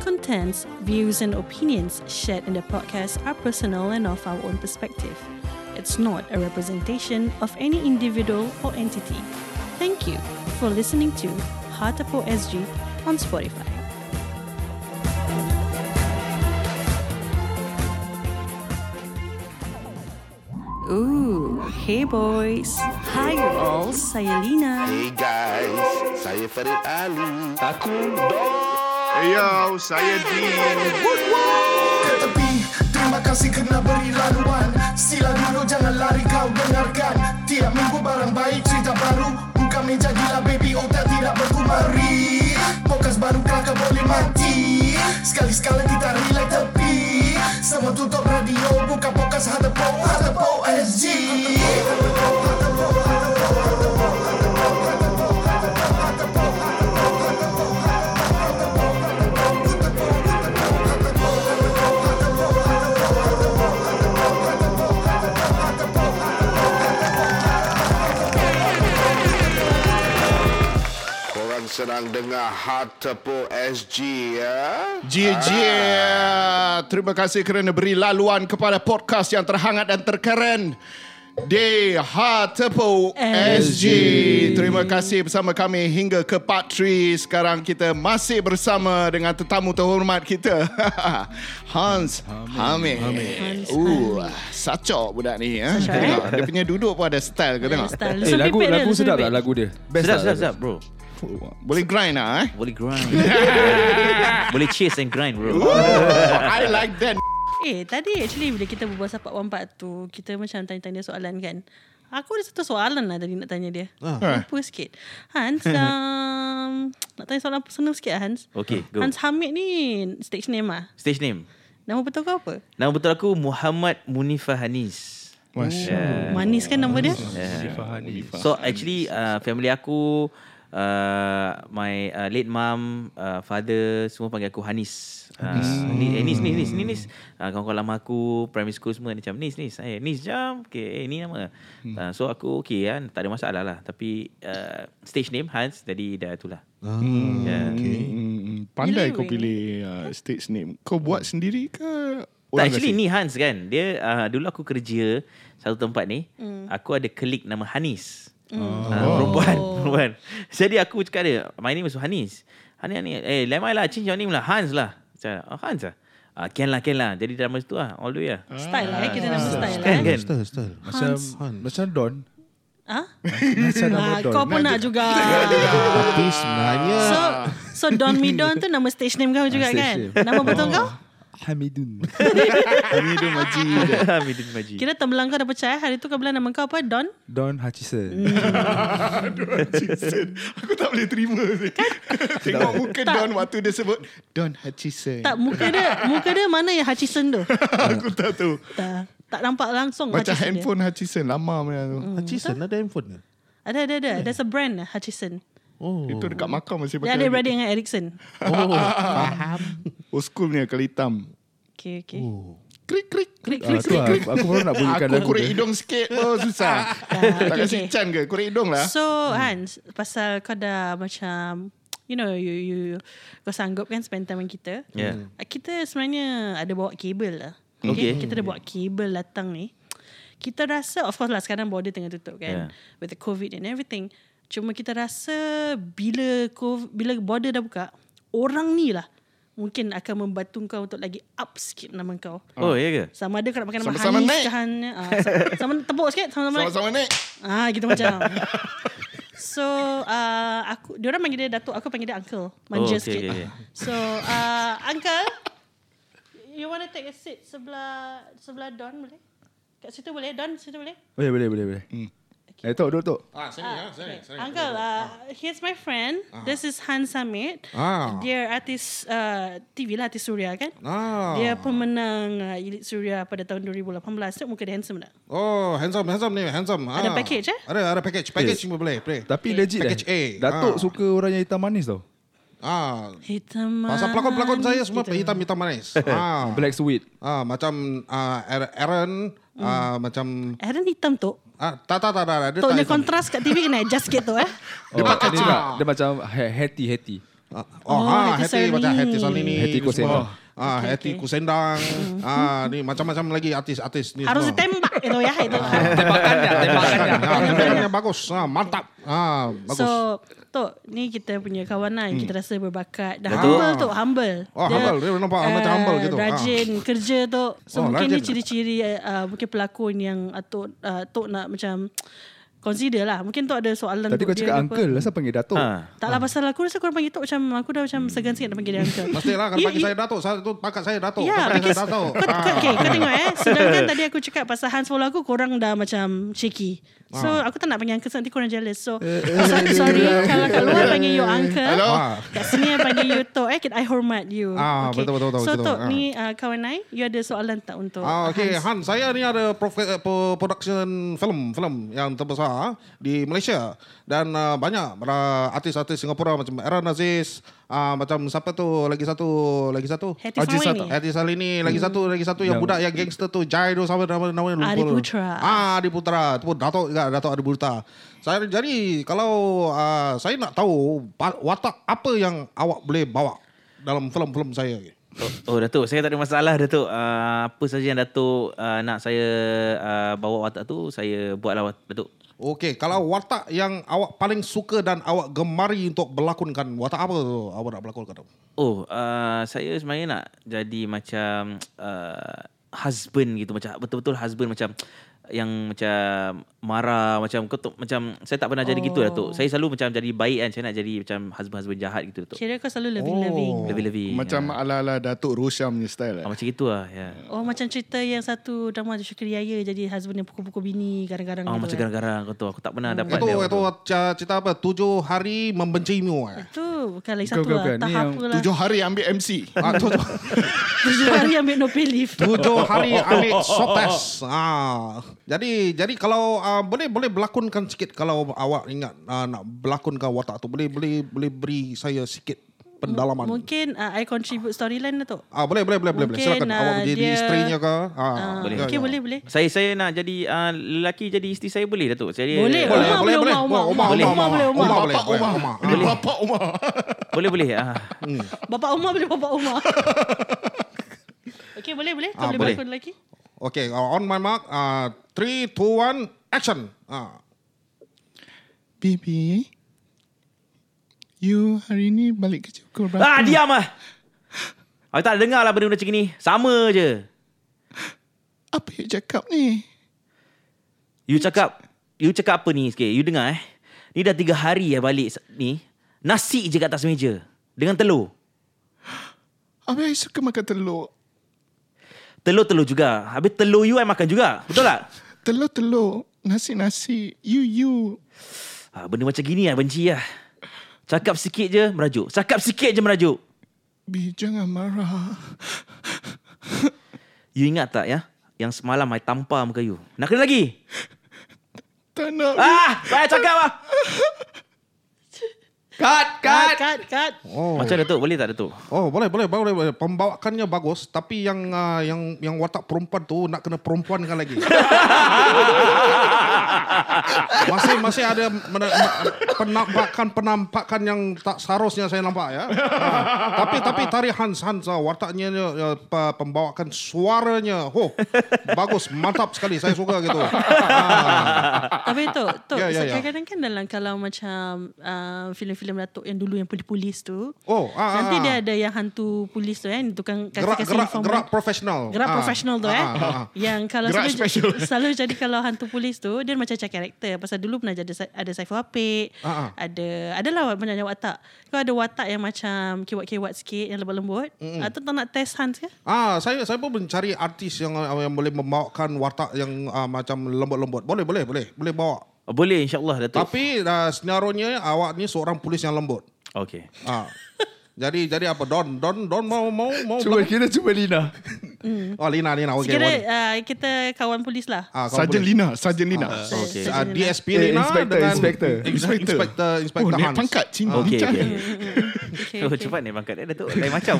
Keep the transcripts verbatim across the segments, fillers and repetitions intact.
contents, views and opinions shared in the podcast are personal and of our own perspective. It's not a representation of any individual or entity. Thank you for listening to Heart of O S G on Spotify. Ooh, hey boys. Hi you all, saya Lina. Hey guys, saya Farid Ali. Aku Don. Hey yo, saya Dini. Woot woot. Kata B, terima kasih kerana beri laluan. Sila dulu jangan lari, kau dengarkan. Tiap minggu barang baik, cerita baru. Buka meja gila baby, otak tidak berkumari. Podcast baru kakak boleh mati. Sekali-sekala kita relate tepi. Semua tutup radio, buka podcast Heartpole, Heartpole S G. Korang sedang dengar Heartpole S G, ya? Jia Jia, terima kasih kerana beri laluan kepada podcast yang terhangat dan terkeren di Heartpole S G. Terima kasih bersama kami hingga ke part tiga. Sekarang kita masih bersama dengan tetamu terhormat kita, Hans Hamid. Uh, sacok budak ni, ha? Sacok, eh? Dia punya duduk pun ada style, kau tengok. Eh, lagu lagu sedap tak lagu dia? Sedap sedap sedap bro. Boleh grind lah, eh? Boleh grind. Boleh chase and grind, bro. Ooh, I like that. Eh, tadi actually bila kita berbual sahabat wampat tu, kita macam tanya-tanya soalan kan. Aku ada satu soalan lah tadi nak tanya dia. Apa ah. sikit Hans, um, nak tanya soalan personal sikit lah, Hans. Okay, go. Hans Hamid ni stage name lah. Stage name. Nama betul kau apa? Nama betul aku Muhammad Munifah Hanis. Masya. Manis kan nama dia? Munifah Hanis. So actually uh, family aku, Uh, my uh, late mum, uh, father, semua panggil aku Hanis. Hanis, uh, Hanis, eh, Nis, Nis, Nis, Nis, Nis. Uh, Kawan-kawan lama aku, primary school semua macam Nis, Nis, eh, Nis jam, okay, eh, ni nama. Uh, so aku okay kan, tak ada masalah lah. Tapi uh, stage name Hans, jadi dah itulah. Ah, yeah. Okay. Pandai Gila, kau pilih uh, stage name. Kau buat sendiri ke? Tak, actually ni Hans kan, dia uh, dulu aku kerja satu tempat ni, mm. aku ada colleague nama Hanis. Mm. Uh, perempuan, perempuan. Jadi aku cakap dia, my name is Hanis. Hanis, Hanis. Eh, lemai lah, change your name lah. Hans lah. Cakap, oh, Hans lah. Uh, can lah, can lah. Jadi drama situ lah, all the way lah. Style lah, kita nama style lah. Kan, kan? Style, style. Macam, macam Don. Ha? Macam nama Don. Kau pun nak juga. Tapi sebenarnya. So, so Don Midon tu nama stage name kau juga kan? Nama betul kau? Hamidun. Hamidun Majid. Hamidun Majid. Kira tembelang kau dah percaya. Hari tu kau bilang nama kau apa? Don? Don Hutchinson. Mm. Don Hutchinson. Aku tak boleh terima. Kan? Tengok muka tak. Don waktu dia sebut Don Hutchinson. Tak, muka dia, muka dia mana yang Hutchinson tu? Aku tak tahu. Tak, tak nampak langsung macam Hutchinson handphone dia. Hutchinson lama macam tu. Mm, Hutchinson tak? Ada handphone ke? Ada, ada, ada. Yeah. There's a brand Hutchinson. Oh. Itu dekat makam masih pakai. Dia ada brother dengan Erickson. Oh, faham. Oh, school punya kali hitam. Okay, okay. Oh. Krik, krik, krik, krik, krik, krik. Aku baru nak bunyikan lagu. Aku korek hidung sikit. Oh, susah. Tak kasi can ke? Korek hidung lah. So, Hans, pasal kau dah macam, you know, you, you, kau sanggup kan spend time dengan kita. Yeah. Kita sebenarnya ada bawa kabel lah. Okay. Kita ada bawa kabel datang ni. Kita rasa, of course lah, sekarang border tengah tutup kan. With the COVID and everything. Cuma kita rasa bila COVID, bila border dah buka, orang ni lah mungkin akan membantu kau untuk lagi up sikit nama kau. Oh, iya ke? Sama ada kau nak pakai nama Hanis ke Hanis. Sama tepuk sikit. Sama-sama naik. Sama-sama naik. Ah, gitu macam. So, uh, aku, diorang panggil dia Datuk. Aku panggil dia Uncle. Manja oh, okay, sikit. Okay, okay. So, uh, Uncle, you want to take a seat sebelah sebelah Don boleh? Kat situ boleh? Don, situ boleh? Boleh, boleh, boleh. boleh. Hmm. Eh, tok, tok, tok. Ah, sini, ah, sini, sini. Uncle, uh, here's my friend. Ah. This is Hans Hamid. Ah. Dia artis uh, T V lah, artis Suria kan? Ah. Dia pemenang uh, Elite Surya pada tahun dua ribu lapan belas. Tengok muka dia handsome tak? Oh, handsome, handsome ni, handsome. Ah. Ada package eh? Ada, ada package. Package pun yes. boleh. Play. Tapi okay. legit package eh. A. Datuk ah. suka orang yang hitam manis tau. Ah. Hitam manis. Pasal pelakon-pelakon saya semua hitam-hitam manis. ah. Black sweet. Ah, macam uh, Aaron. Hmm. Uh, macam Aaron hitam tu. Ah, tak, tak, tak, tak. Dia tak kontras kat T V kena adjust sikit tu eh. Oh, dia, dia, dia, dia macam Hattie, Hattie. Ah, oh, oh ha, Hattie macam Hattie Salini, Hattie Kusendang. Ah, okay, Hattie okay. Kusendang. Ah, ni macam-macam lagi artis-artis ni. Harus ditembak itu ya, itu. Tembakan ya, tembakan ya. Tembakannya bagus. Ah, mantap. Ah, bagus. So, Tok, ni kita punya kawan lah yang kita rasa berbakat. Dah Datuk. humble Tok, humble. Oh, dia, humble. Dia nampak uh, macam humble gitu. Rajin ah. kerja Tok. So, oh, mungkin rajin. Ni ciri-ciri uh, mungkin pelakon yang Tok uh, Tok nak macam consider lah. Mungkin tu ada soalan. Tadi kau cakap uncle lah, saya panggil Datuk ha. Taklah ha. pasal aku rasa korang panggil Tok macam aku dah macam segan sikit nak panggil dia uncle. Pastilah kalau panggil saya Datuk, saya tu pakat saya Datuk. Ya, pakat saya Datuk. Okay, kau tengok eh. Sedangkan tadi aku cakap pasal Hans follow aku, korang dah macam shaky. So aku tak nak panggil uncle, nanti korang jealous. So sorry, kalau kat luar panggil you uncle, kat sini panggil you Tok. Eh, I hormat you. Betul-betul. So Tok ni kawan I, you ada soalan tak untuk Hans? Okay, Hans, saya ni ada production film-film yang terbesar di Malaysia dan uh, banyak uh, artis-artis Singapura macam Aaron Aziz, uh, macam siapa tu lagi satu lagi satu Hattie Salini, lagi satu lagi satu yang no. budak yang gangster tu Jai tu siapa nama nama lupa. Adi Putra. Ah, Adi Putra tu pun Datuk juga, Datuk Adi Putra. Saya jadi kalau uh, saya nak tahu watak apa yang awak boleh bawa dalam filem-filem saya. Oh, oh Datuk, saya tak ada masalah Datuk. Uh, apa saja yang Datuk uh, nak saya uh, bawa watak tu saya buatlah Datuk. Okey, kalau watak yang awak paling suka dan awak gemari untuk berlakonkan, watak apa tu awak nak berlakonkan? Oh, uh, saya sebenarnya nak jadi macam uh, husband gitu, macam betul-betul husband macam yang macam marah, macam ketuk, macam saya tak pernah oh. jadi gitu Datuk. Saya selalu macam jadi baik kan, saya nak jadi macam husband-husband jahat gitu Datuk. Kira kau selalu loving-loving. Oh. Loving-loving. Macam ya. ala-ala Datuk Rusya punya style. Ah, macam gitulah ya. Oh, macam cerita yang satu drama Datuk Shukriaya jadi husband yang pukul-pukul bini kadang-kadang. Ah, oh, macam kadang-kadang kau tu aku tak pernah hmm. dapat. Itu itu cerita apa? Tujuh hari membencimu. Itu bukan lagi satu go, go, go. Tahap apalah. Tujuh hari ambil M C. Ah, tujuh. tujuh hari ambil no pay leave. Tujuh hari ambil swab test. Ah. Jadi jadi kalau uh, boleh boleh berlakonkan sikit, kalau awak ingat uh, nak berlakonkan watak tu boleh boleh boleh beri saya sikit pendalaman. M- mungkin uh, I contribute storyline tu. Ah, boleh boleh boleh boleh. Silakan uh, awak jadi isterinya ke? Ah, ah boleh. Okey ya, boleh ya. boleh. Saya saya nak jadi uh, lelaki jadi isteri saya boleh Datuk. Saya boleh boleh uh, boleh boleh. Umar Umar Umar boleh Umar boleh Umar Umar. Bapak Umar. Boleh boleh ah. Bapak Umar boleh Bapak Umar. Okey boleh boleh. Kau boleh berlakon lelaki. Okay, uh, on my mark, uh, three, two, one, action. Uh. Baby, you hari ni balik kerja pukul berapa? Ah, diam lah. Aku tak dengar lah benda-benda macam ni. Sama je. Apa you cakap ni? You cakap, you cakap apa ni sikit? You dengar eh. Ni dah tiga hari ya balik ni. Nasi je kat atas meja. Dengan telur. Abang suka makan telur. Telur-telur juga. Habis telur you I makan juga. Betul tak? Telur-telur. Nasi-nasi. You-you. Ha, benda macam gini lah. Benci lah. Cakap sikit je merajuk. Cakap sikit je merajuk. Bi, jangan marah. You ingat tak ya? Yang semalam I tampar muka you. Nak kena lagi? Tak nak. Ah, saya cakap lah. Cut, cut, cut, cut. Oh. Macam Datuk, boleh tak Datuk? Oh, boleh, boleh, boleh, boleh. Pembawakannya bagus, tapi yang uh, yang yang watak perempuan tu nak kena perempuankan lagi. masih masih ada men- penampakan-penampakan yang tak seharusnya saya nampak ya. Uh, tapi tapi tari Hans Hans uh, wataknya uh, pembawakan suaranya, oh bagus, mantap sekali. Saya suka gitu. Tapi tu, tu kadang-kadang kan dalam kalau macam uh, filem-filem Datuk yang dulu yang polis-polis tu. Oh, ah, nanti ah, dia ada yang hantu polis tu eh, tukang kasih-kasih uniform. Gerak profesional. Gerak ah, profesional tu ah, eh. Ah, ah, yang kalau selalu, selalu jadi kalau hantu polis tu dia macam cakap karakter. Pasal dulu pernah jadi ada Saiful Apik, ah, ah. ada adalah banyak watak. Kau ada watak yang macam kewat-kewat sikit, yang lembut-lembut. Mm-hmm. Atau tak nak test Hans ke? Ah, saya saya pun mencari artis yang yang boleh membawakan watak yang uh, macam lembut-lembut. Boleh, boleh, boleh. Boleh bawa. Boleh, insyaAllah Datuk. Tapi uh, senaronya awak ni seorang polis yang lembut. Okey. Ah. Jadi jadi apa Don Don Don mau mau mau cuba kira cuba Lina. Mm. Oh Lina Lina okey. Kira uh, kita kawan polis lah. Ah, Sarjan Lina, Sarjan Lina. Ah, okey. Ah, D S P Lina, inspector inspector inspector inspector inspector Hans. Oh, pangkat cina. Okey okey. Oh, cepat ni pangkat dia Datuk lain macam.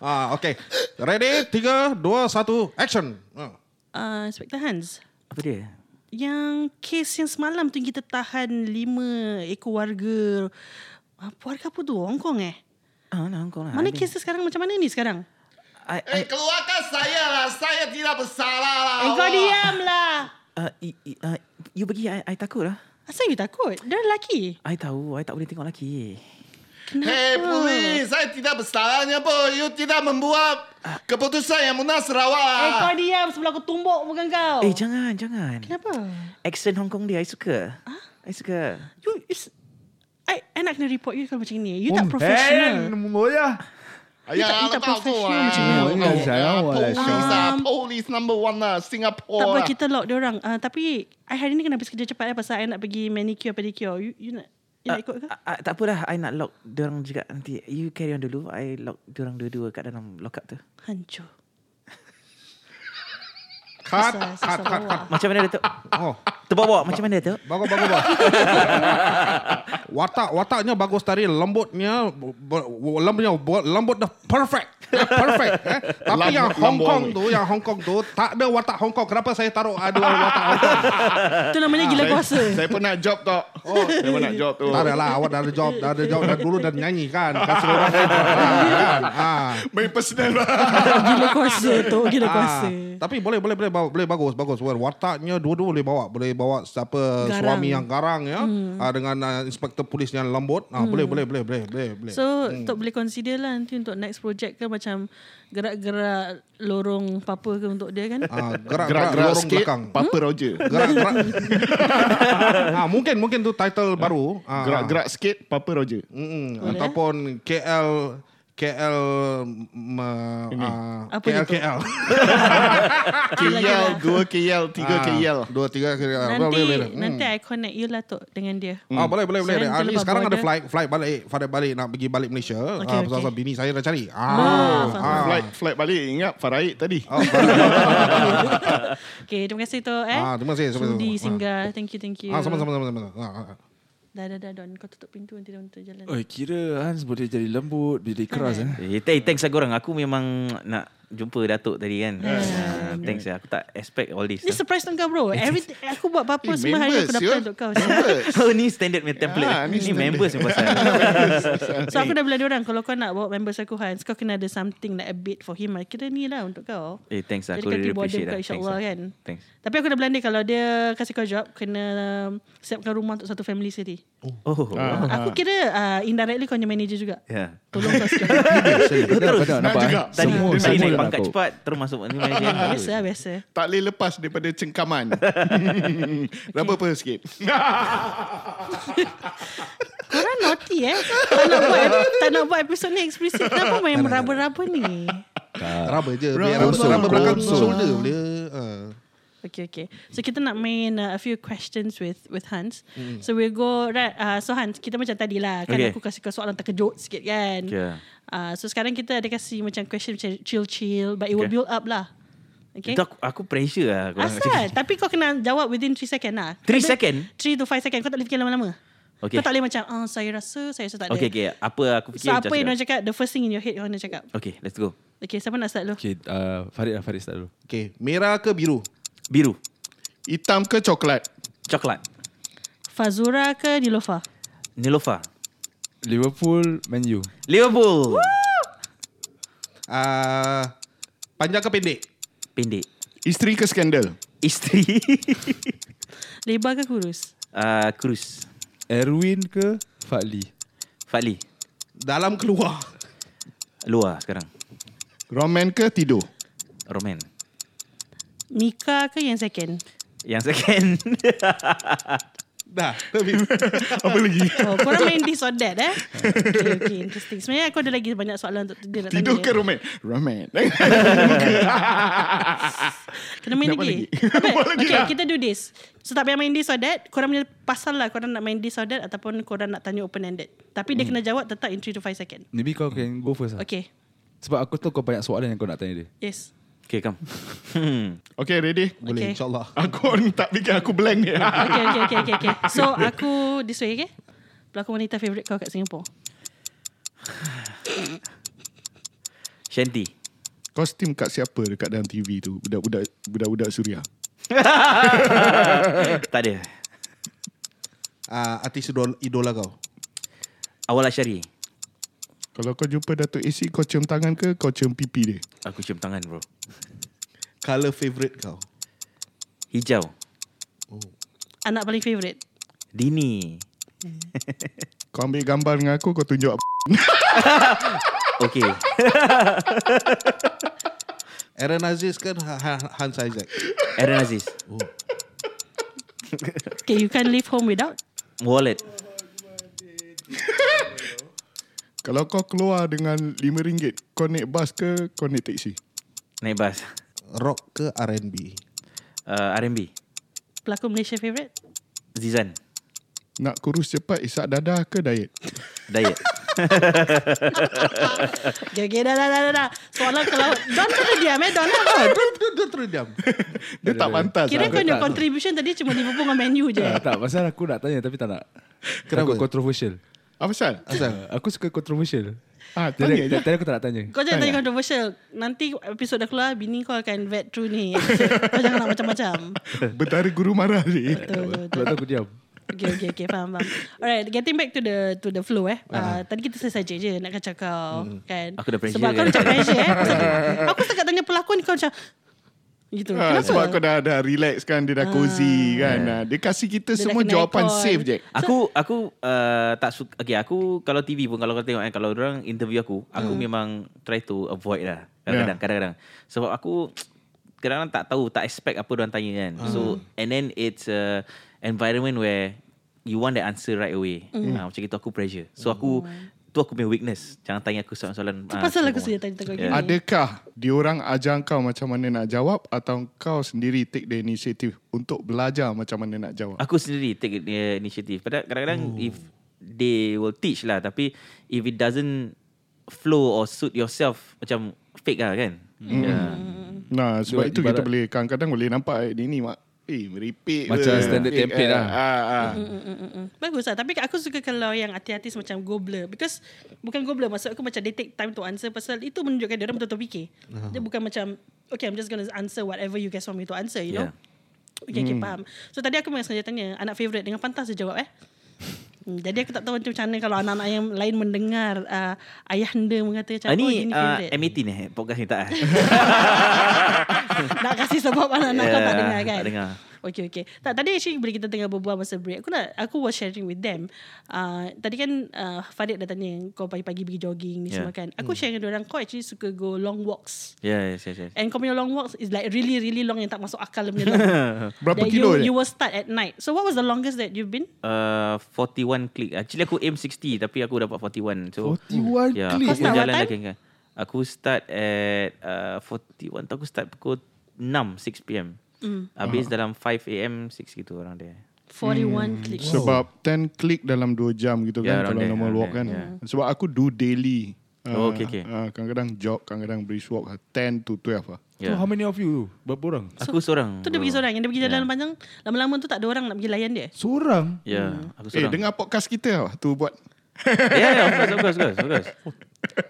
Ah, okey. Ready? three two one action. Ah, uh, Inspector Hans. Apa dia? Yang kes yang semalam tu kita tahan lima ekor warga Warga apa tu? Hong Kong eh? Ah, nah, Hong Kong lah. Mana kes sekarang? Macam mana ni sekarang? I, I... Eh, keluarkan saya lah. Saya tidak bersalah lah. Eh, kau diam lah. Uh, I, I, uh, you pergi, I, I takut lah. Asal you takut? Dia lelaki. I tahu. I tak boleh tengok lelaki. Kenapa? Hey, polis. Saya tidak bersalahnya pun. You tidak membuat keputusan yang munas Sarawak lah. Eh, kau diam sebelum aku tumbuk muka kau. Eh, jangan, jangan. Kenapa? Accent Hong Kong dia, I suka. Huh? I suka. You... It's... I, I nak kena report you kalau macam ni. You oh, tak professional. Ayah, you tak, you tak professional macam ni. Police number one lah. Singapore. Tak apa, kita lock diorang. Uh, tapi, I hari ni kena habis kerja cepat lah. Pasal I nak pergi manicure, pedicure. You, you nak, you uh, nak ikut ke? Uh, uh, tak apa dah. I nak lock diorang juga nanti. You carry on dulu. I lock diorang dua-dua kat dalam lock up tu. Hancur. Cut, cut, cut, cut, cut. Macam mana Datuk? Oh, terbawa macam mana Datuk? Bagus, bagus, bagus. Watak, wataknya bagus tadi, lembutnya, lembutnya, lembut dah perfect, perfect. Eh? Tapi Lam, yang Hong Kong tu, yang Hong Kong tu tak ada watak Hong Kong. Kenapa saya taruh ada watak Hong Kong? Itu namanya gila kuasa. Saya, saya pernah job tak? Oh, saya pernah job tu. Tak ada lah, awak dah ada job, dah ada job dah dulu dan nyanyi kan? Kasih orang kan? Ah, main personal lah. Gila kuasa tu, gila kuasa. Tapi boleh, boleh, boleh. Boleh bagus, bagus. Wataknya dua-dua boleh bawa. Boleh bawa siapa garang. Suami yang garang ya, hmm. uh, dengan uh, inspektor polis yang lembut. Uh, hmm. Boleh, boleh, boleh, boleh, boleh. So, hmm. Tok boleh consider lah nanti untuk next project ke macam gerak-gerak lorong papa ke untuk dia kan? Uh, gerak-gerak lorong skate, belakang. Papa hmm? Roger. Gerak-gerak. uh, mungkin, mungkin tu title baru. Uh, gerak-gerak skate, Papa Roger. Mm-hmm. Boleh, ataupun eh? K L... K L uh, K L K L K L dua K L tiga K L dua tiga K L nanti nanti I connect you lah tu dengan dia. Ah boleh boleh boleh. Ali sekarang ada flight flight balik flight balik nak pergi balik Malaysia. Ah pasal bini saya dah cari. Ah flight flight balik ingat Faraid tadi. Okay, terima kasih tu eh. Ah terima kasih. Sudi singgah. Thank you thank you. Ah sama-sama sama-sama. Dah, dah, dah, Don. Kau tutup pintu nanti dia untuk jalan. Oh, kira Hans boleh jadi lembut, jadi keras. Eh, eh thanks lah korang. Aku memang nak jumpa Datuk tadi kan. Yeah. Uh, thanks lah. Aku tak expect all this. Ni surprise tengah bro. Every, aku buat apa-apa eh, semua hari aku dapat untuk kau. Oh, ni standard punya template. Yeah, ni ni members yang pasal. So, aku dah bilang diorang, kalau kau nak bawa members aku Hans, kau kena ada something like a bit for him. Kira ni lah untuk kau. Eh, thanks lah. Aku really appreciate lah. InsyaAllah kan. Thanks. Tapi aku dah bilang dia, kalau dia kasih kau job, kena siapkan rumah untuk satu family sendiri. Oh. oh. Ah. Aku kira uh, indirectly kau punya manager juga. Ya. Yeah. Tolong kau sikit. Terus. Nampak eh. Tadi tadi naik pangkat cepat terus masuk manager. Biasa biasa. Tak boleh lepas daripada cengkaman. Rubber pearl sikit. Korang naughty eh. Tak nak buat, tak nak buat episode ni eksplisit. Kenapa main rubber-rubber ni? Rubber je. Rubber belakang shoulder boleh. Okay, okay. So kita nak main uh, a few questions with with Hans. Mm. So we'll go right. Uh, so Hans, kita macam tadi lah. Kan okay. Aku kasih kau soalan terkejut sikit kan. Yeah. Uh, so sekarang kita ada kasih macam question macam chill-chill. But it okay. will build up lah. Okay. Itu aku, aku pressure lah. Aku asal. Tapi kau kena jawab within three seconds lah. three seconds? three to five seconds. Kau tak boleh fikir lama-lama. Okay. Kau tak boleh macam, oh, saya rasa, saya rasa tak boleh. Okay, okay. Apa aku fikir. So, apa yang nak cakap, the first thing in your head you nak cakap. Okay, let's go. Okay, siapa nak start dulu? Okay, uh, Farid lah. Farid start dulu. Okay, merah ke biru? Biru. Hitam ke coklat? Coklat. Fazura ke Nilofa? Nilofa. Liverpool, Man U. Liverpool. Uh, panjang ke pendek? Pendek. Isteri ke skandal? Isteri. Lebar ke kurus? Uh, kurus. Erwin ke Fadli? Fadli. Dalam keluar? Luar sekarang. Roman ke tidur? Roman. Mika ke yang second? Yang second. Dah. Apa lagi? Oh, korang main this or that eh? Okay, okay, interesting. Sebenarnya aku ada lagi banyak soalan untuk dia nak tanya. Tidur ke Roman? Roman. Kena main lagi. lagi? Okay, lah. Kita do this. So tak payah main this or that. Korang punya pasal lah. Korang nak main this or that ataupun korang nak tanya open-ended. Tapi hmm. dia kena jawab tetap in three to five seconds. Maybe kau can go first lah. Okay. Sebab aku tahu kau banyak soalan yang kau nak tanya dia. Yes. Okay, come. Hmm. Okay, ready? Boleh, okay. InsyaAllah. Aku tak fikir aku blank ni. Okay, okay, okay, okay, okay. So, aku this way, okay? Pelakon wanita favourite kau kat Singapore? Shanti. Kau steam kat siapa dekat dalam T V tu? Budak-budak budak-budak Suria? Tak ada. Uh, artis idola kau? Awal Asyari. Kalau kau jumpa Datuk A C, kau cium tangan ke kau cium pipi dia? Aku cium tangan, bro. Colour favourite kau? Hijau. Oh. Anak paling favourite? Dini. Hmm. Kau ambil gambar dengan aku, kau tunjuk. Okay. Aaron Aziz kan Hans Isaac? Aaron Aziz. Oh. Okay, you can leave home without? Wallet. Kalau kau keluar dengan lima ringgit, kau naik bas ke kau naik teksi? Naik bas. Rock ke R and B? Uh, R and B. Pelakon Malaysia favourite? Zizan. Nak kurus cepat, isak dadah ke diet? Diet. Okay, okay, dah, dah, dah, dah. Soalan kalau Don terus diam, eh? Don terus diam. Dia tak pantas. Kira kau punya contribution tadi cuma Liverpool dengan Man U je. Tak, pasal aku nak tanya tapi tak nak. Kenapa? Controversial. Apa pasal? Asal? Aku suka controversial. Ah, tadi aku tak nak tanya. Kau jangan tanya controversial. Nanti episod dah keluar, bini kau akan vet through ni. Kau jangan nak macam-macam. Betari guru marah ni. Betul, betul. Aku diam. Okay, okay, okay. Faham, faham. Alright, getting back to the to the flow, eh. Uh, tadi kita selesai je nak kacau kau, hmm. kan? Aku dah pressure. Sebab kau macam pressure, eh. Aku setakat tanya pelakon kau macam... Gitu. Ha, sebab kau dah, dah relax kan. Dia dah ha. cozy kan. ha. Dia kasih kita dia semua jawapan icon. Safe je. Aku aku uh, tak suka. Okay, aku kalau T V pun, kalau kau tengok kan, kalau orang interview aku, aku hmm. memang try to avoid lah kadang-kadang, yeah. kadang-kadang. Sebab aku kadang-kadang tak tahu, tak expect apa diorang tanya kan. hmm. So and then it's a environment where you want the answer right away. hmm. ha, Macam itu aku pressure. So aku hmm. tu aku punya weakness. Jangan tanya aku soalan-soalan. Itu pasal uh, aku sudah tanya kau gini. Adakah diorang ajar kau macam mana nak jawab, atau kau sendiri take the initiative untuk belajar macam mana nak jawab? Aku sendiri take the initiative. Padahal kadang-kadang oh. if they will teach lah, tapi if it doesn't flow or suit yourself, macam fake lah kan. hmm. yeah. Nah, sebab so, itu kita boleh kadang-kadang boleh nampak ni ni mak. Eh, meripik macam le. standard eh, template eh, lah. ah, ah. Mm, mm, mm, mm. Bagus lah. Tapi aku suka kalau yang artis-artis macam go blur. Because bukan go blur, maksud aku macam they take time to answer. Pasal itu menunjukkan dia orang betul-betul fikir. uh-huh. Dia bukan macam okay, I'm just going to answer whatever you guys want me to answer, you yeah. know. Okay, mm. okay, faham. So tadi aku memang sengaja tanya anak favourite dengan pantas dia jawab, eh. hmm, Jadi aku tak tahu macam mana kalau anak-anak yang lain mendengar uh, ayahanda mengatakan, ah, oh, ini uh, M A T ni podcast ni tak. Nak kasih sebab anak-anak yeah, kau tak dengar kan? Tak dengar. Okay, okay. Tak, tadi actually bila kita tengah berbual masa break, aku nak, aku was sharing with them. Uh, tadi kan uh, Farid dah tanya kau pagi-pagi pergi jogging ni yeah. semua kan. Aku hmm. share dengan orang, kau actually suka go long walks. Yeah, yes, yes, yes. And kau punya long walks is like really, really long yang tak masuk akal punya long. Berapa that kilo? You, you will start at night. So what was the longest that you've been? Uh, forty-one click. Actually aku aim sixty tapi aku dapat forty-one. So, forty-one yeah, click? Kau start what time? Aku start at uh, forty-one. Aku start pukul enam, six p.m. Mm. Habis uh. dalam five a.m, six gitu orang dia. forty-one mm. klik. Wow. Sebab ten klik dalam two jam gitu yeah, kan, kalau day, normal walk day, kan. Yeah. Sebab aku do daily. Oh, uh, okay, okay. Uh, kadang-kadang jog, kadang-kadang brisk walk, ten to twelve lah. Yeah. So how many of you? Berapa orang? So, aku seorang. Tu dia pergi seorang. Yang dia pergi jalan yeah. panjang, lama-lama tu tak ada orang nak pergi layan dia. Seorang? Ya, yeah, hmm. aku seorang. Eh, dengar podcast kita lah tu buat. Ya, bagus, bagus, bagus.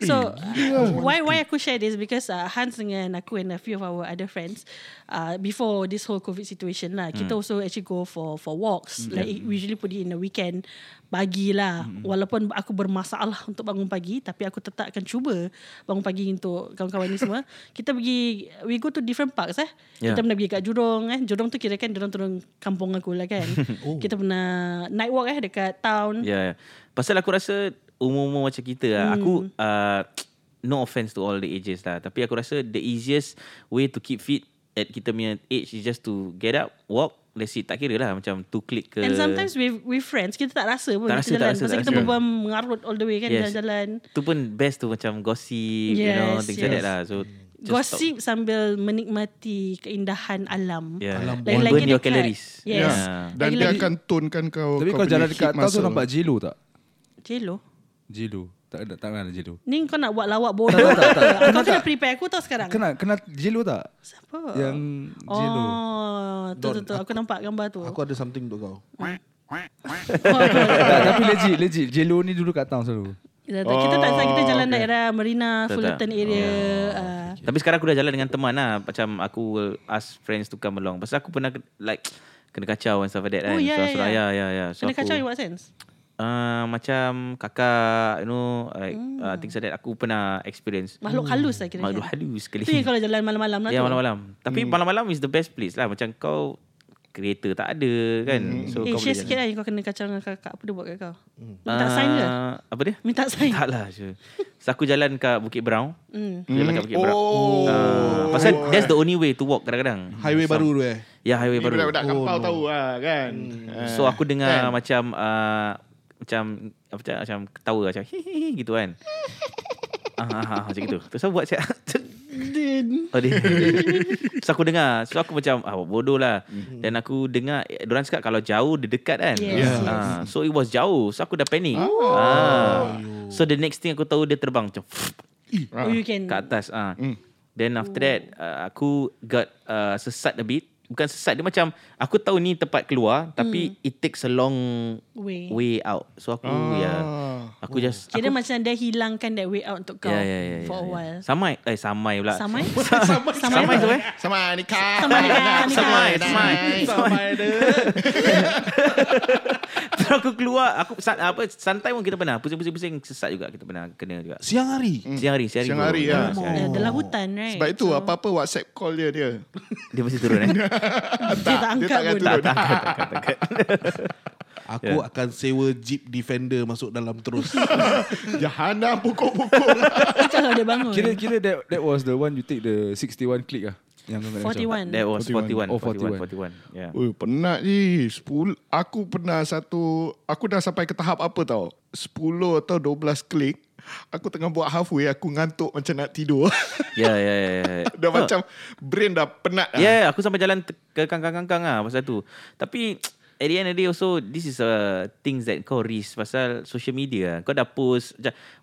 So yeah. why why aku share this because uh, Hans dengan aku and a few of our other friends uh, before this whole COVID situation lah, mm. kita also actually go for for walks. Mm. Like we usually put it in the weekend pagi lah. Mm. Walaupun aku bermasalah untuk bangun pagi, tapi aku tetap akan cuba bangun pagi untuk kawan-kawan ni semua. Kita pergi, we go to different parks eh. Yeah. Kita pernah pergi kat Jurong eh. Jurong tu kira kan dorang turun kampung aku lah kan. oh. Kita pernah night walk eh dekat town. Ya. Yeah. Pasal aku rasa umur-umur macam kita lah. Hmm. Aku uh, no offense to all the ages lah, tapi aku rasa the easiest way to keep fit at kita punya age is just to get up, walk. Let's see, tak kira lah macam two click ke. And sometimes with, with friends kita tak rasa pun tak kita rasa, jalan tak rasa, pasal tak kita berbual mengarut all the way kan. Yes. Jalan-jalan tu pun best tu macam gossip. Yes, you know, things yes. like that lah. So gossip stop. Sambil menikmati keindahan alam. Yeah. Alam like, burn your calories. Yes. Yeah. Dan lagi, dia akan tonkan kau. Tapi kau jalan dekat atas tu nampak jilu tak? Jilu? Jilu. Tak ada, tak ada jilu. Ni kau nak buat lawak bodoh. tak, tak, tak, tak. Kau kena tak. prepare aku tau sekarang. Kena kena jilu tak? Siapa? Yang jilu. Oh, tu tu tu. Aku nampak gambar tu. Aku ada something untuk kau. Tapi legit, legit. Jilu ni dulu kat town selalu. Kita oh, tak salah kita jalan okay. daerah Marina, Fullerton area. Oh, uh. okay. Tapi sekarang aku dah jalan dengan teman lah. Macam aku will ask friends to come along. Pasal aku pernah like kena kacau and stuff like that. Oh, kan. yeah, so, yeah, so, yeah. yeah, yeah. yeah. So, kena aku, kacau in what sense? Uh, macam kakak, you know, like, hmm. uh, things like that. Aku pernah experience makhluk hmm. halus lah kira-kira. Makhluk halus sekali. Itu yang kalau jalan malam-malam lah. Ya, yeah, malam-malam. Tapi hmm. malam-malam is the best place lah. Macam kau kereta tak ada kan, hmm. so eh, kau boleh sikit lah. Kau kena kacau dengan kakak. Apa dia buat kat kau? Hmm. Minta uh, sign ke? Apa dia? Minta sign. Tak lah. So aku jalan kat Bukit Brown. hmm. Jalan kat Bukit oh. Brown uh, pasal oh. that's the only way to walk kadang-kadang. Highway so, baru tu eh? Ya, highway baru. Budak-budak kampau oh, tahu lah kan. hmm. So aku dengar kan? macam uh, Macam apa macam, macam ketawa macam hihihi gitu kan. ah, ah, ah, macam gitu. Terus aku buat macam Oh, dia. So aku dengar. So aku macam ah, bodoh lah. mm-hmm. Dan aku dengar diorang cakap kalau jauh dia dekat kan. yes. Yes. Ah, So it was jauh. So aku dah panik. oh. ah. So the next thing aku tahu dia terbang macam oh, kat atas. ah. mm. Then after that uh, aku got uh, sesat a bit. Bukan sesat, dia macam aku tahu ni tempat keluar, tapi mm. it takes a long way, way out. So aku ah. ya aku oh. just kira aku, macam dia hilangkan that way out untuk kau. yeah, yeah, yeah, for yeah, a while. Samai eh samai pula. Samai samai samai tu eh. Samai nikah. Samai nikah. Samai samai. Samai tu. Terus aku keluar, aku apa santai pun kita pernah pusing-pusing sesat juga, kita pernah kena juga. Siang hari. Mm. Siang hari, siang hari. Siang hari ya. Dalam hutan right. Sebab itu so, apa-apa WhatsApp call dia dia. Dia mesti turun eh. Dia tak angkat dia pun. Tak, tak, tak, tak, tak, tak. Aku yeah. akan sewa Jeep Defender masuk dalam terus. Jahanam pokok-pokok. Kira-kira that, that was the one you take the sixty-one click lah. forty-one That was forty-one. forty-one. Oh, forty-one. forty-one. Yeah. Oh, penat je. Sepul- aku pernah satu... Aku dah sampai ke tahap apa tau? sepuluh atau dua belas klik. Aku tengah buat halfway. Aku ngantuk macam nak tidur. Ya, ya, ya. Dah oh. macam... Brain dah penat. Ya, yeah, lah. Aku sampai jalan ke kangkang-kangkang lah pasal tu. Tapi... At the end of the day also, this is uh, things that kau risk pasal social media. Kau dah post.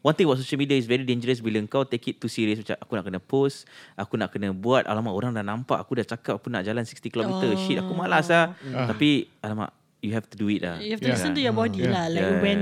One thing about social media is very dangerous bila kau take it too serious. Macam aku nak kena post, aku nak kena buat. Alamak, orang dah nampak. Aku dah cakap aku nak jalan sixty kilometer. Oh. Shit, aku malas lah. Uh. Tapi, alamak, you have to do it lah. You have to yeah. listen to your body yeah. lah. Like yeah. when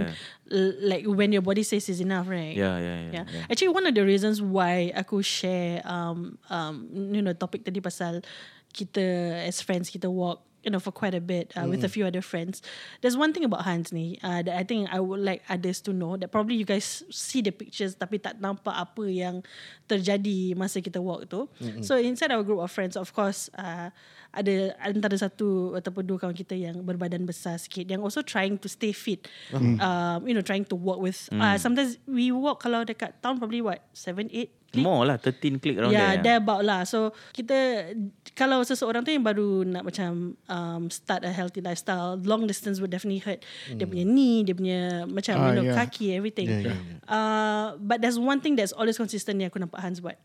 like when your body says it's enough, right? Yeah, yeah, yeah. yeah. yeah. Actually, one of the reasons why aku share um, um, you know, topik tadi pasal kita as friends, kita walk, you know, for quite a bit uh, mm. with a few other friends. There's one thing about Hans ni uh, that I think I would like others to know, that probably you guys see the pictures tapi tak nampak apa yang terjadi masa kita walk tu. Mm-hmm. So inside our group of friends, of course uh, ada antara satu ataupun dua kawan kita yang berbadan besar sikit, yang also trying to stay fit. Mm. Um, you know, trying to walk with mm. uh, sometimes we walk kalau dekat town probably what seven, eight more lah, thirteen click around yeah, there. Yeah, there about lah. So, kita, kalau seseorang tu yang baru nak macam um, start a healthy lifestyle, long distance would definitely hurt. Mm. Dia punya knee, dia punya macam, ah, you know, yeah. kaki, everything. Yeah, yeah, yeah. Uh, but there's one thing that's always consistent yang aku nampak Hans buat.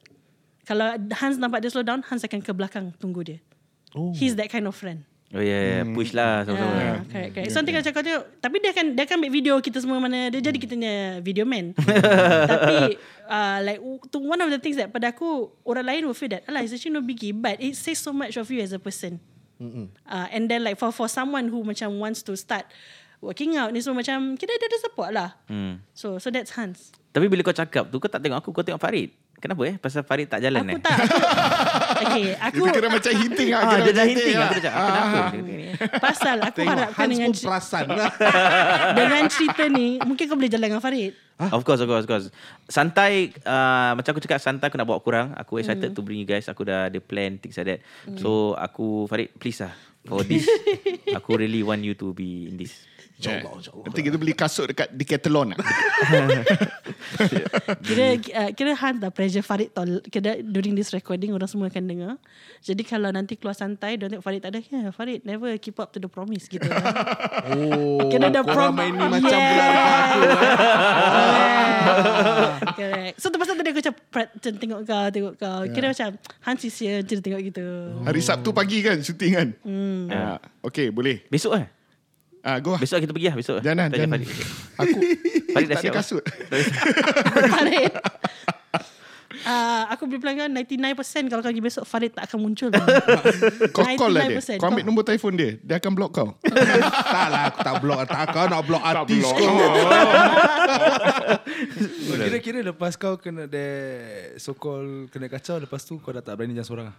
Kalau Hans nampak dia slow down, Hans akan ke belakang tunggu dia. Oh. He's that kind of friend. Oh yeah, yeah. Push lah sama-sama. Yeah, correct, correct. So nanti kalau cakap tu, tapi dia akan, dia akan ambil video kita semua mana. Dia jadi kita punya video man. Tapi uh, like one of the things that pada aku, orang lain will feel that alah, it's actually no biggie, but it says so much of you as a person. Uh, and then like for for someone who macam wants to start working out ni semua, macam kita ada support lah. hmm. So so that's Hans. Tapi bila kau cakap tu, kau tak tengok aku, kau tengok Farid. Kenapa eh? Pasal Farid tak jalan aku eh? Tak, aku tak. Okay, aku... Dia kira macam hinting lah. Ah, dia dah hinting lah. Aku cakap, kenapa? Pasal aku harapkan dengan... Hans pun perasan lah. Dengan cerita ni, mungkin kau boleh jalan dengan Farid. Huh? Of course, of course, of course. Santai, uh, macam aku cakap, santai aku nak bawa korang. Aku excited mm. to bring you guys. Aku dah ada plan, things like that. Mm. So, aku... Farid, please lah. For this. Aku really want you to be in this. InsyaAllah, insyaAllah. Nanti kita beli kasut dekat Decathlon lah. Kira uh, kira Hans dah pressure Farid tau. Kira during this recording orang semua akan dengar. Jadi kalau nanti keluar santai, don't think Farid tak ada. Yeah, Farid never keep up to the promise gitu. Oh, kira dah promise ni yeah. macam bulan aku. Correct. So tu pasal tadi aku macam tengok kau, tengok kau. Kira yeah. macam Hans is here, dia tengok gitu. Oh. Hari Sabtu pagi kan syuting kan? Hmm. Yeah. Okay, boleh. Besok eh? Ah, go lah. Besok kita pergi lah. Besok lah. Jangan, jangan. Farid. Aku Farid dah siap kasut. Farid. Uh, aku boleh bilang kan ninety-nine percent kalau kau pergi besok Farid tak akan muncul. Kau call lah dia. Kau ambil nombor telefon dia. Dia akan block kau. Tak lah, aku tak block. Tak, kau nak block artis kau. So, kira-kira lepas kau kena de- so-called kena kacau, lepas tu kau dah tak berani jalan seorang lah.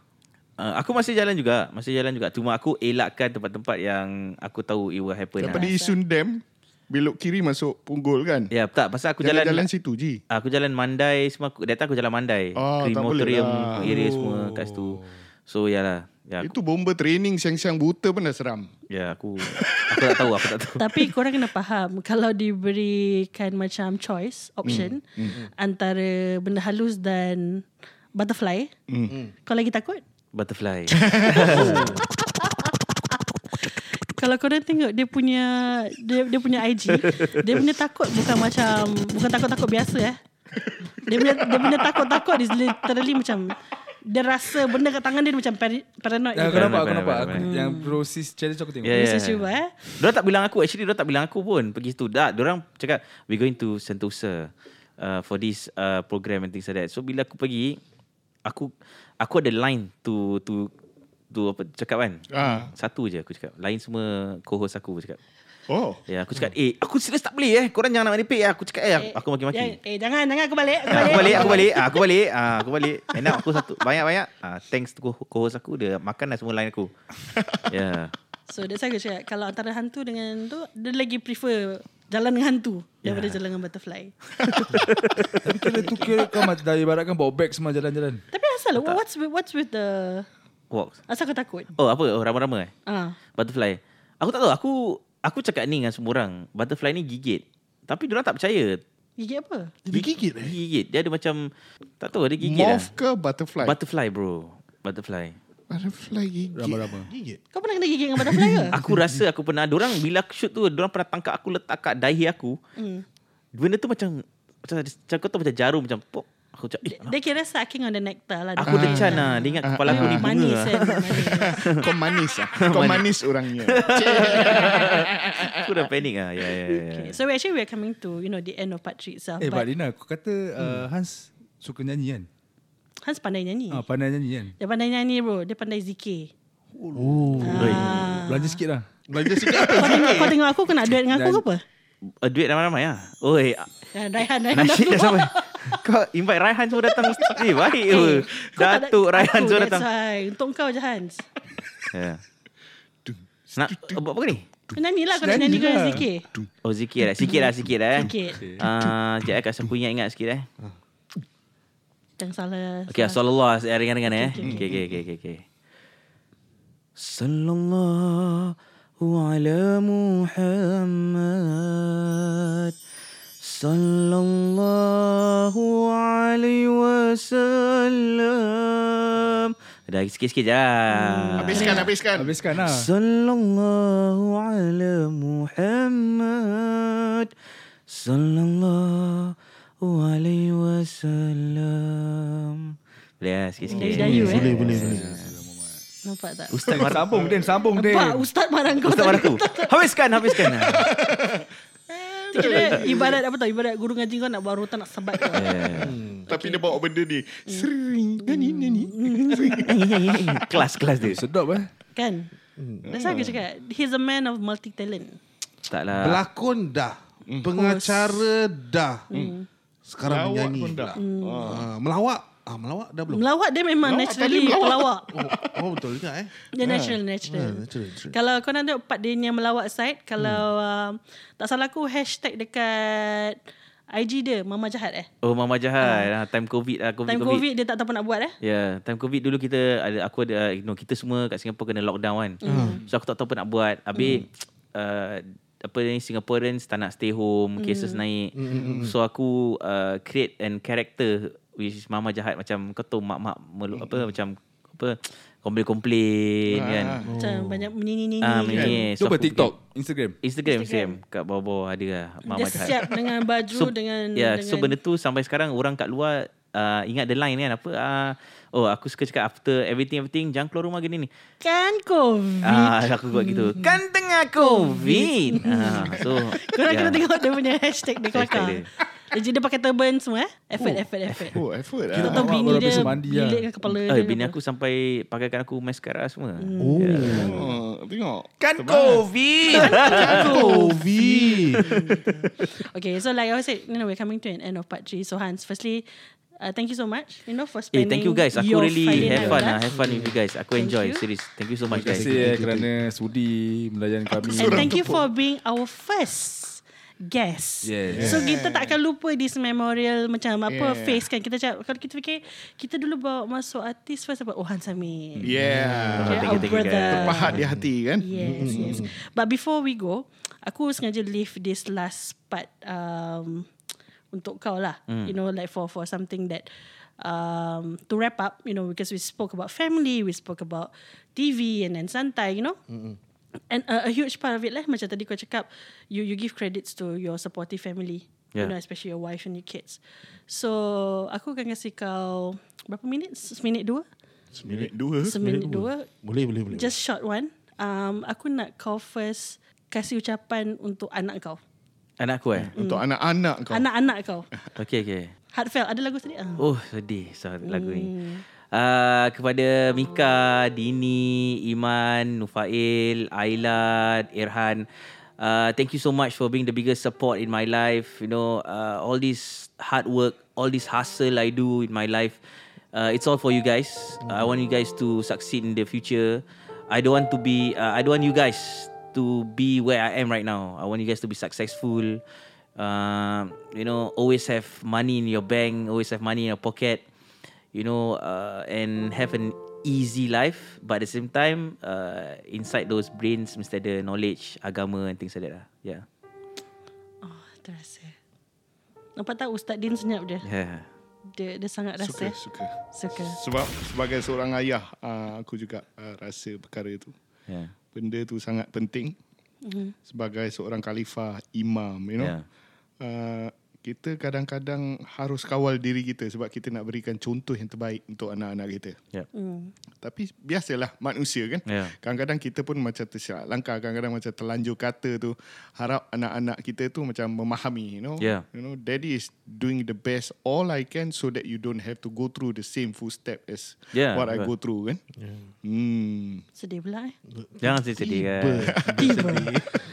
Uh, aku masih jalan juga, masih jalan juga. Cuma aku elakkan tempat-tempat yang aku tahu it will happen. Daripada Isun Dam, belok kiri masuk Punggol kan? Ya, tak. Pasal aku jalan, jalan situ je. Aku jalan Mandai semua. Data aku jalan Mandai. Oh, Krematorium area oh. semua kat situ. So, yalah. Ya, itu bomber training siang-siang buta pun dah seram. Ya, aku aku tak tahu, aku tak tahu. Tapi korang kena faham, kalau diberikan macam choice, option mm. Mm. antara benda halus dan butterfly, mm. kau lagi takut? Butterfly. Kalau korang tengok dia punya dia, dia punya I G, dia punya takut bukan macam bukan takut-takut biasa eh. Dia punya dia punya takut-takut is literally macam dia rasa benda kat tangan dia macam paranoid. Aku nampak, aku nampak. Yang proses challenge aku tengok. Yeah, yeah. Cuba, eh? Diorang tak bilang aku. Actually, diorang tak bilang aku pun pergi situ. Dah, diorang cakap, we going to Sentosa uh, for this uh, program and things like that. So, bila aku pergi, aku aku ada line to to to apa cakap kan? Uh. Satu je aku cakap. Lain semua co-host aku cakap. Oh. Ya, aku cakap, eh, aku serius tak boleh eh. Korang jangan nak merepek eh. Aku cakap eh, aku maki-maki. Eh, eh jangan, jangan aku balik. Aku balik, aku balik, aku balik. Aku balik. Ah, aku balik. Enak aku satu. Banyak-banyak. Ah, thanks to co-host aku, dia makan dah semua line aku. Ya. Yeah. So, that's why aku cakap, kalau antara hantu dengan tu, dia lagi prefer jalan dengan hantu yeah. daripada jalan dengan butterfly. Tapi kira tu kira kau dari barat kan bawa beg semua jalan-jalan. Tapi asal, what's with, what's with the... walks? Asal kau takut? Oh, apa? Oh, rama-rama eh? Uh. Butterfly. Aku tak tahu, aku... Aku cakap ni dengan semua orang, butterfly ni gigit. Tapi diorang tak percaya. Gigit apa? Dia gigit eh? Gigit. Dia ada macam, tak tahu, dia gigit lah. Morph ke butterfly? Butterfly bro. Butterfly. Butterfly gigit. Raba-raba. Gigit. Kau pernah kena gigit dengan butterfly ke? Aku rasa aku pernah. Diorang bila shoot tu, diorang pernah tangkap aku, letak kat dahi aku. Mm. Benda tu macam, macam kau tahu macam jarum, macam pop. Aku cakap, eh, dia kira sucking on the nectar lah. Aku decan lah. Dia ingat kepala aku ni bunga. Manis lah. Kau manis lah. Kau manis orangnya. Aku dah panik lah. Yeah, yeah, yeah. Okay. So actually we are coming to, you know, the end of part three itself. Eh, but Lina, kau kata uh, Hans suka nyanyi kan? Hans pandai nyanyi. Ah, pandai nyanyi kan? Dia pandai nyanyi bro. Dia pandai zikir. Oh. Ah. Belanja sikit lah. Belanja sikit apa? Kau tengok, kau tengok aku, kau nak duet dengan aku ke apa? Uh, duet ramai-ramai lah. Oh, eh. Raihan, Raihan dah keluar. Kau invite Raihan semua datang. Eh, baik ke? Hey, Datuk Raihan semua datang. Untuk kau je, Hans. Ya. Nak buat apa ni? Nyanyi lah. Kau nak nyanyi kau zikir. Oh, zikir lah. Sikit lah, sikit lah. Sikit. Sekejap lah, kasi aku ingat-ingat sikit lah. Jangan salah. Okay, salallah. Ringan-ringan eh. Okay, okay, okay. Salallah ala Muhammad sallallahu alaihi wasallam. Dah sikit-sikit je lah. Habiskan, habiskan. Habiskan lah. Sallallahu ala Muhammad sallallahu alaihi wasallam. Boleh lah sikit-sikit. Boleh, boleh, boleh, boleh. Nampak tak? Ustaz marah. Sambung, Den. Sambung, Den. Nampak Ustaz marah kau. Ustaz marah aku. Habiskan, habiskan. Kira ibarat apa tau? Ibarat guru ngaji kau nak buat rotan, nak sebat kau. Tapi dia bawa benda ni. Sering. Kelas-kelas dia. Sedap eh. Kan? That's why aku cakap, he's a man of multi-talent. Tak lah. Pelakon dah. Pengacara dah. Sekarang menyanyi. Melawak. Ah, melawak dah belum? Melawak dia memang melawak, naturally pelawak. Oh, oh betul juga eh. Dia natural, natural. Yeah, natural, natural. Kalau kau nak tengok part dia yang melawak side, kalau hmm. um, tak salah aku hashtag dekat I G dia, Mama Jahat eh. Oh, Mama Jahat. Uh, time COVID lah. COVID, time COVID, COVID dia tak tahu apa nak buat eh. Ya, yeah, time COVID dulu kita, ada, aku ada, you know, kita semua kat Singapura kena lockdown kan. Hmm. So, aku tak tahu apa nak buat. Habis, hmm. uh, apa ni, Singaporeans tak nak stay home, mm. cases naik. Mm-hmm. So, aku uh, create an character which is Mama Jahat, macam kau tahu mak-mak meluk, apa macam apa komplain-komplain ah, kan. Macam oh. banyak menyinyi-nyinyi. Ah, menyinyi. Cuba so, TikTok, Instagram. Instagram, Instagram. Kat bawah-bawah ada lah Mama Jahat. Dia siap dengan baju so, dengan yeah, dengan so benda tu sampai sekarang orang kat luar uh, ingat the line kan apa uh, oh aku suka cakap after everything everything jangan keluar rumah gini ni. Kan COVID. Ah, aku buat gitu. Kan tengah COVID. ah, so korang yeah. kena tengok dia punya hashtag dia kelakar. Jadi dia pakai turban semua eh. Effort, oh, effort, effort. Oh, effort lah. Kita tahu bini dia bilik dengan kepala oh, dia. Bini apa. Aku sampai pakaikan aku mascara semua. Hmm. Oh. Yeah. oh. Tengok. Kan Teman. COVID. Kan COVID. Okay, so like I said, you know, we're coming to an end of part three. So Hans, firstly, uh, thank you so much. You know, for spending. Eh, thank you guys. Aku really have fun. Lah. Have fun with you guys. Aku thank enjoy. You. Serius. Thank you so much guys. Terima kasih kerana sudi melayan kami. And thank you for being our first gas. Yes. Yeah. So kita tak akan lupa this memorial macam apa yeah. face kan. Kita cakap, kalau kita fikir kita dulu bawa masuk artis first apa, oh Hans Hamid. Yeah. Okay, our brother. Terpahat di hati kan. Yes, yes. But before we go, aku sengaja leave this last part um, untuk kau lah. Mm. You know, like for for something that um, to wrap up, you know, because we spoke about family, we spoke about T V and then santai, you know. Mm-mm. And uh, a huge part of it lah, macam tadi kau cakap, you you give credits to your supportive family, yeah. you know, especially your wife and your kids. So aku akan kasih kau berapa minit? Seminit dua? Seminit dua? Seminit dua. Boleh, boleh, boleh. Just short one. Um, aku nak kau first kasih ucapan untuk anak kau. Anak aku eh? Mm. Untuk anak-anak kau. Anak-anak kau. Okay, okay. Heartfelt. Ada lagu sedih? Uh. Oh, sedih. So, mm. lagu ni. Uh, kepada Mika, Dini, Iman, Nufail, Aila, Irhan, uh, thank you so much for being the biggest support in my life. You know, uh, all this hard work, all this hustle I do in my life, uh, it's all for you guys. Uh, I want you guys to succeed in the future. I don't want to be. Uh, I don't want you guys to be where I am right now. I want you guys to be successful. Uh, you know, always have money in your bank, always have money in your pocket. You know, uh, and have an easy life, but at the same time, uh, inside those brains mesti ada knowledge, agama and things like that lah. Yeah. Oh, terasa. Nampak tak Ustaz Din senyap dia? Yeah. Dia, dia sangat rasa. Suka, suka. suka. Sebab sebagai seorang ayah, uh, aku juga uh, rasa perkara itu. Yeah. Benda tu sangat penting. Mm-hmm. Sebagai seorang khalifah, imam, you know. Yeah. Uh, kita kadang-kadang harus kawal diri kita sebab kita nak berikan contoh yang terbaik untuk anak-anak kita. Yeah. Mm. Tapi biasalah manusia kan. Yeah. Kadang-kadang kita pun macam tersilap langkah, kadang-kadang macam terlanjur kata tu. Harap anak-anak kita tu macam memahami, you know. Yeah. You know, daddy is doing the best all I can so that you don't have to go through the same footstep as yeah, what I go through kan. Yeah. Hmm. Sedih pula eh. Jangan sedih kan. Tiba.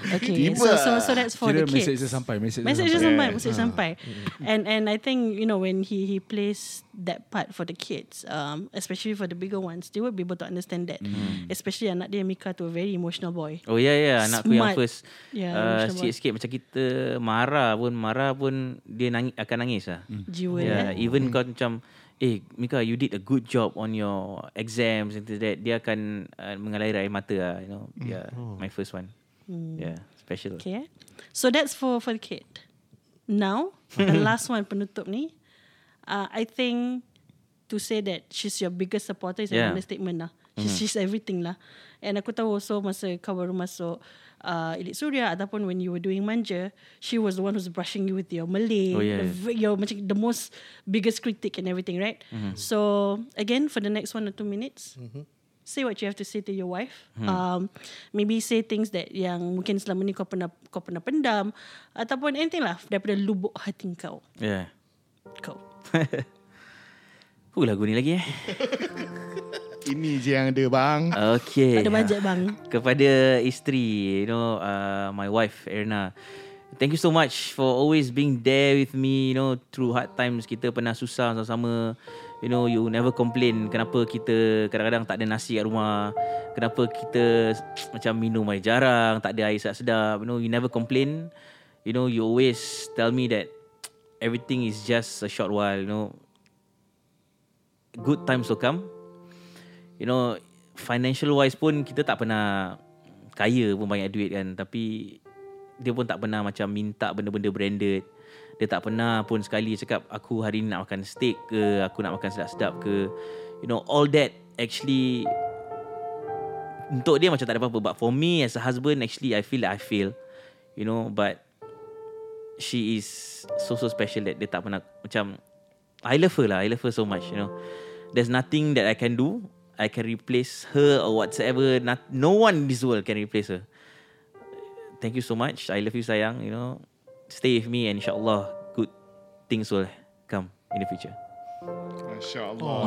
Okay, so, so so that's for Kira the kids. Message sampai, message sampai, message sampai. And and I think, you know, when he, he plays that part for the kids, um, especially for the bigger ones, they will be able to understand that. Mm. Especially anak dia Mika tu, a very emotional boy. Oh yeah, yeah. Anak aku yang first yeah, uh, sikit-sikit macam kita marah pun, marah pun dia nangis, akan nangis lah. Mm. Jiwa yeah, yeah. Even mm. kau macam, eh Mika, you did a good job on your exams and that, dia akan uh, mengalir air mata lah, you know. Mm. Yeah, oh. My first one. Mm. Yeah, special. Okay. So that's for for the kid. Now, the last one penutup ni, uh, I think to say that she's your biggest supporter is yeah. an understatement lah. She's, mm. she's everything lah. And aku tahu also masa kau baru masuk uh, Elite Surya ataupun when you were doing Manja, she was the one who's brushing you with your Malay, oh, yeah. the, your macam the most biggest critic and everything, right? Mm-hmm. So again, for the next one or two minutes. Mm-hmm. Say what you have to say to your wife. Hmm. Um, maybe say things that yang mungkin selama ni kau pernah kau pernah pendam ataupun anything lah daripada lubuk hati kau. Yeah. Kau. Huh, lagu ni lagi eh. Ini je yang ada bang. Okay. Ada bajet bang. Kepada isteri, you know, uh, my wife Irina. Thank you so much for always being there with me, you know, through hard times. Kita pernah susah sama-sama. You know, you never complain kenapa kita kadang-kadang tak ada nasi kat rumah, kenapa kita macam minum air jarang, tak ada air sedap-sedap. You know, you never complain. You know, you always tell me that everything is just a short while, you know. Good times will come. You know, financial wise pun kita tak pernah kaya pun banyak duit kan, tapi dia pun tak pernah macam minta benda-benda branded. Dia tak pernah pun sekali cakap aku hari ni nak makan steak ke, aku nak makan sedap-sedap ke. You know, all that actually untuk dia macam tak ada apa-apa. But for me as a husband, actually I feel like I fail. You know, but she is so so special that dia tak pernah macam, I love her lah, I love her so much. You know, there's nothing that I can do, I can replace her or whatsoever. Not, no one in this world can replace her. Thank you so much. I love you, sayang. You know, stay with me and insyaAllah good things will come in the future. InsyaAllah.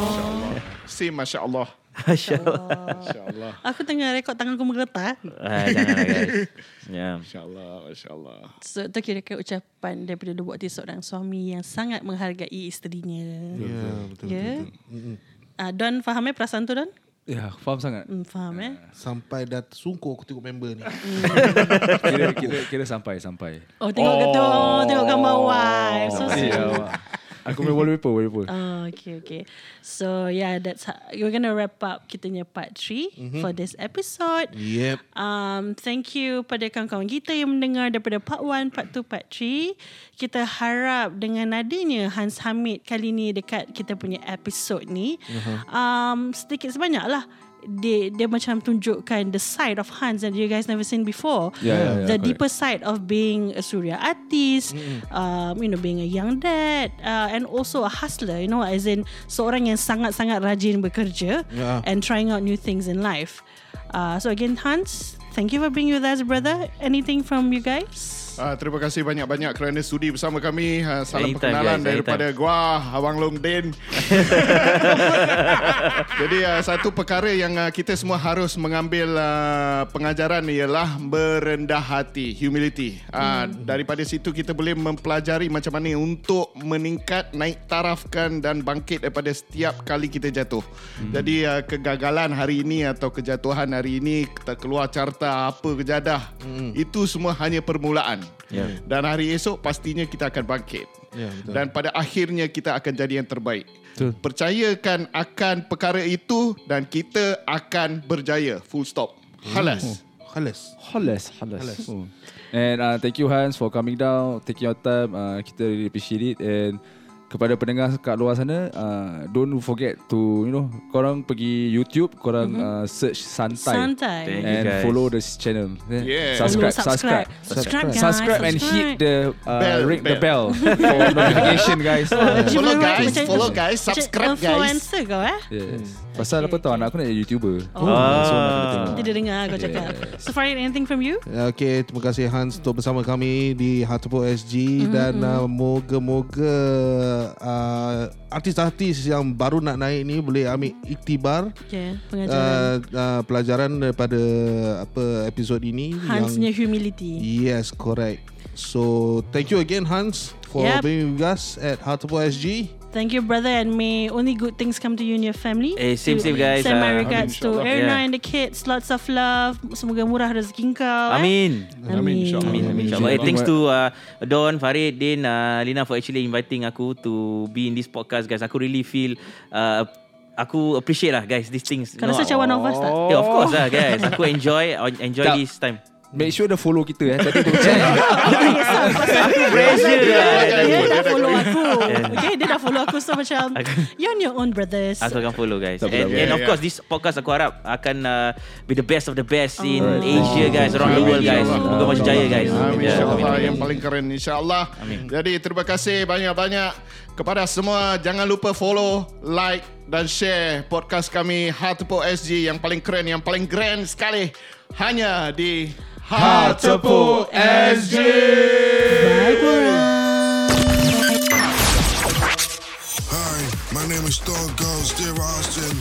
InsyaAllah. Say masyaAllah. InsyaAllah. Aku tengah rekod tanganku menggetar. Ah, janganlah guys. Yeah. InsyaAllah. InsyaAllah. So, itu kira-kira ucapan daripada lubuk hati seorang suami yang sangat menghargai isterinya. Ya, yeah, betul-betul. Yeah. Betul, betul. Uh, Don, faham eh perasaan tu, Don? Ya, faham sangat. Mm, faham eh. Sampai dah sungkur aku tengok member ni. kira, kira, kira sampai, sampai. Oh, tengok oh. Ketua, tengok gambar wife. So sweet. Yeah, aku main wallpaper, wallpaper. Oh, okay, okay. So, yeah, that's how we're going to wrap up kitanya part three mm-hmm. for this episode. Yep. Um, thank you pada kawan-kawan kita yang mendengar daripada part one, part two, part three. Kita harap dengan adanya Hans Hamid kali ni dekat kita punya episode ni, uh-huh. um, sedikit sebanyak lah. Dia, dia macam tunjukkan the side of Hans that you guys never seen before. Yeah, yeah, the yeah, deeper correct. Side of being a Surya artist, mm-hmm. um, you know, being a young dad, uh, and also a hustler. You know, as in seorang yang sangat-sangat rajin bekerja yeah. and trying out new things in life. Uh, so again, Hans, thank you for being with us, brother. Anything from you guys? Uh, terima kasih banyak-banyak kerana sudi bersama kami. Uh, salam anytime, perkenalan guys, daripada anytime. Gua, Abang Long Din. Jadi uh, satu perkara yang uh, kita semua harus mengambil uh, pengajaran ialah berendah hati, humility. Uh, hmm. Daripada situ kita boleh mempelajari macam mana untuk meningkat, naik tarafkan dan bangkit daripada setiap kali kita jatuh. Hmm. Jadi uh, kegagalan hari ini atau kejatuhan hari ini, kita keluar carta apa kejadah, hmm. itu semua hanya permulaan. Yeah. Dan hari esok pastinya kita akan bangkit yeah, dan pada akhirnya kita akan jadi yang terbaik. Betul. Percayakan akan perkara itu dan kita akan berjaya. Full stop. Halas. Oh. Halas. Halas. Halas. Halas. Oh. And uh, thank you Hans for coming down, taking your time. Uh, kita really appreciate it. And kepada pendengar kat luar sana, uh, don't forget to, you know, korang pergi YouTube, korang mm-hmm. uh, search Santai, Santai. And follow this channel. Yeah. Subscribe, subscribe, subscribe, subscribe, guys, subscribe and subscribe. Hit the uh, bell, ring bell. The bell for notification guys. Uh, follow guys, follow guys, subscribe guys. Influencer kau eh? Yes. Okay. Pasal apa tau, anak aku nak jadi YouTuber. Oh. Ah. So, dia dah dengar kau cakap. Yes. So Farid, anything from you? Okay, terima kasih Hans untuk bersama kami di Heartpole S G mm-hmm. dan uh, moga-moga Uh, artis-artis yang baru nak naik ni boleh ambil iktibar okay, pengajaran. Uh, uh, pelajaran daripada apa episod ini. Hansnya humility. Yes, correct. So thank you again Hans for yep. being with us at Heartable S G. Thank you brother, and may only good things come to you and your family. Eh, same same guys. Send my regards to Irina and the kids. Lots of love. Semoga murah rezeki kau. Amin. Amin insyaAllah. Amin insyaAllah. Eh, thanks to uh, Don, Farid, Din, uh, Lina for actually inviting aku to be in this podcast guys. Aku really feel uh, aku appreciate lah guys these things. Kalau no, saya one of us tak? Yeah, of course lah guys. Aku enjoy enjoy this time. Make sure dia follow kita eh. Tadi tu check. Pressure dia. Dia dah follow aku. Okay, dia dah follow aku. So macam you're on your own brothers. Aku akan follow guys. And, yeah, and of course this podcast aku harap akan uh, be the best of the best in oh. Asia guys, around the world guys. Semoga maju jaya guys. Amin insyaAllah, yang paling keren insyaAllah. Jadi terima kasih banyak-banyak kepada semua. Jangan lupa follow, like dan share podcast kami Heartpole S G yang paling keren, yang paling grand sekali hanya di Heartable S G. Bye, korang. Hi, my name is Stone Cold Steve Austin,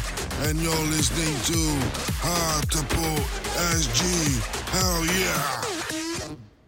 and you're listening to Heartable S G. Hell yeah!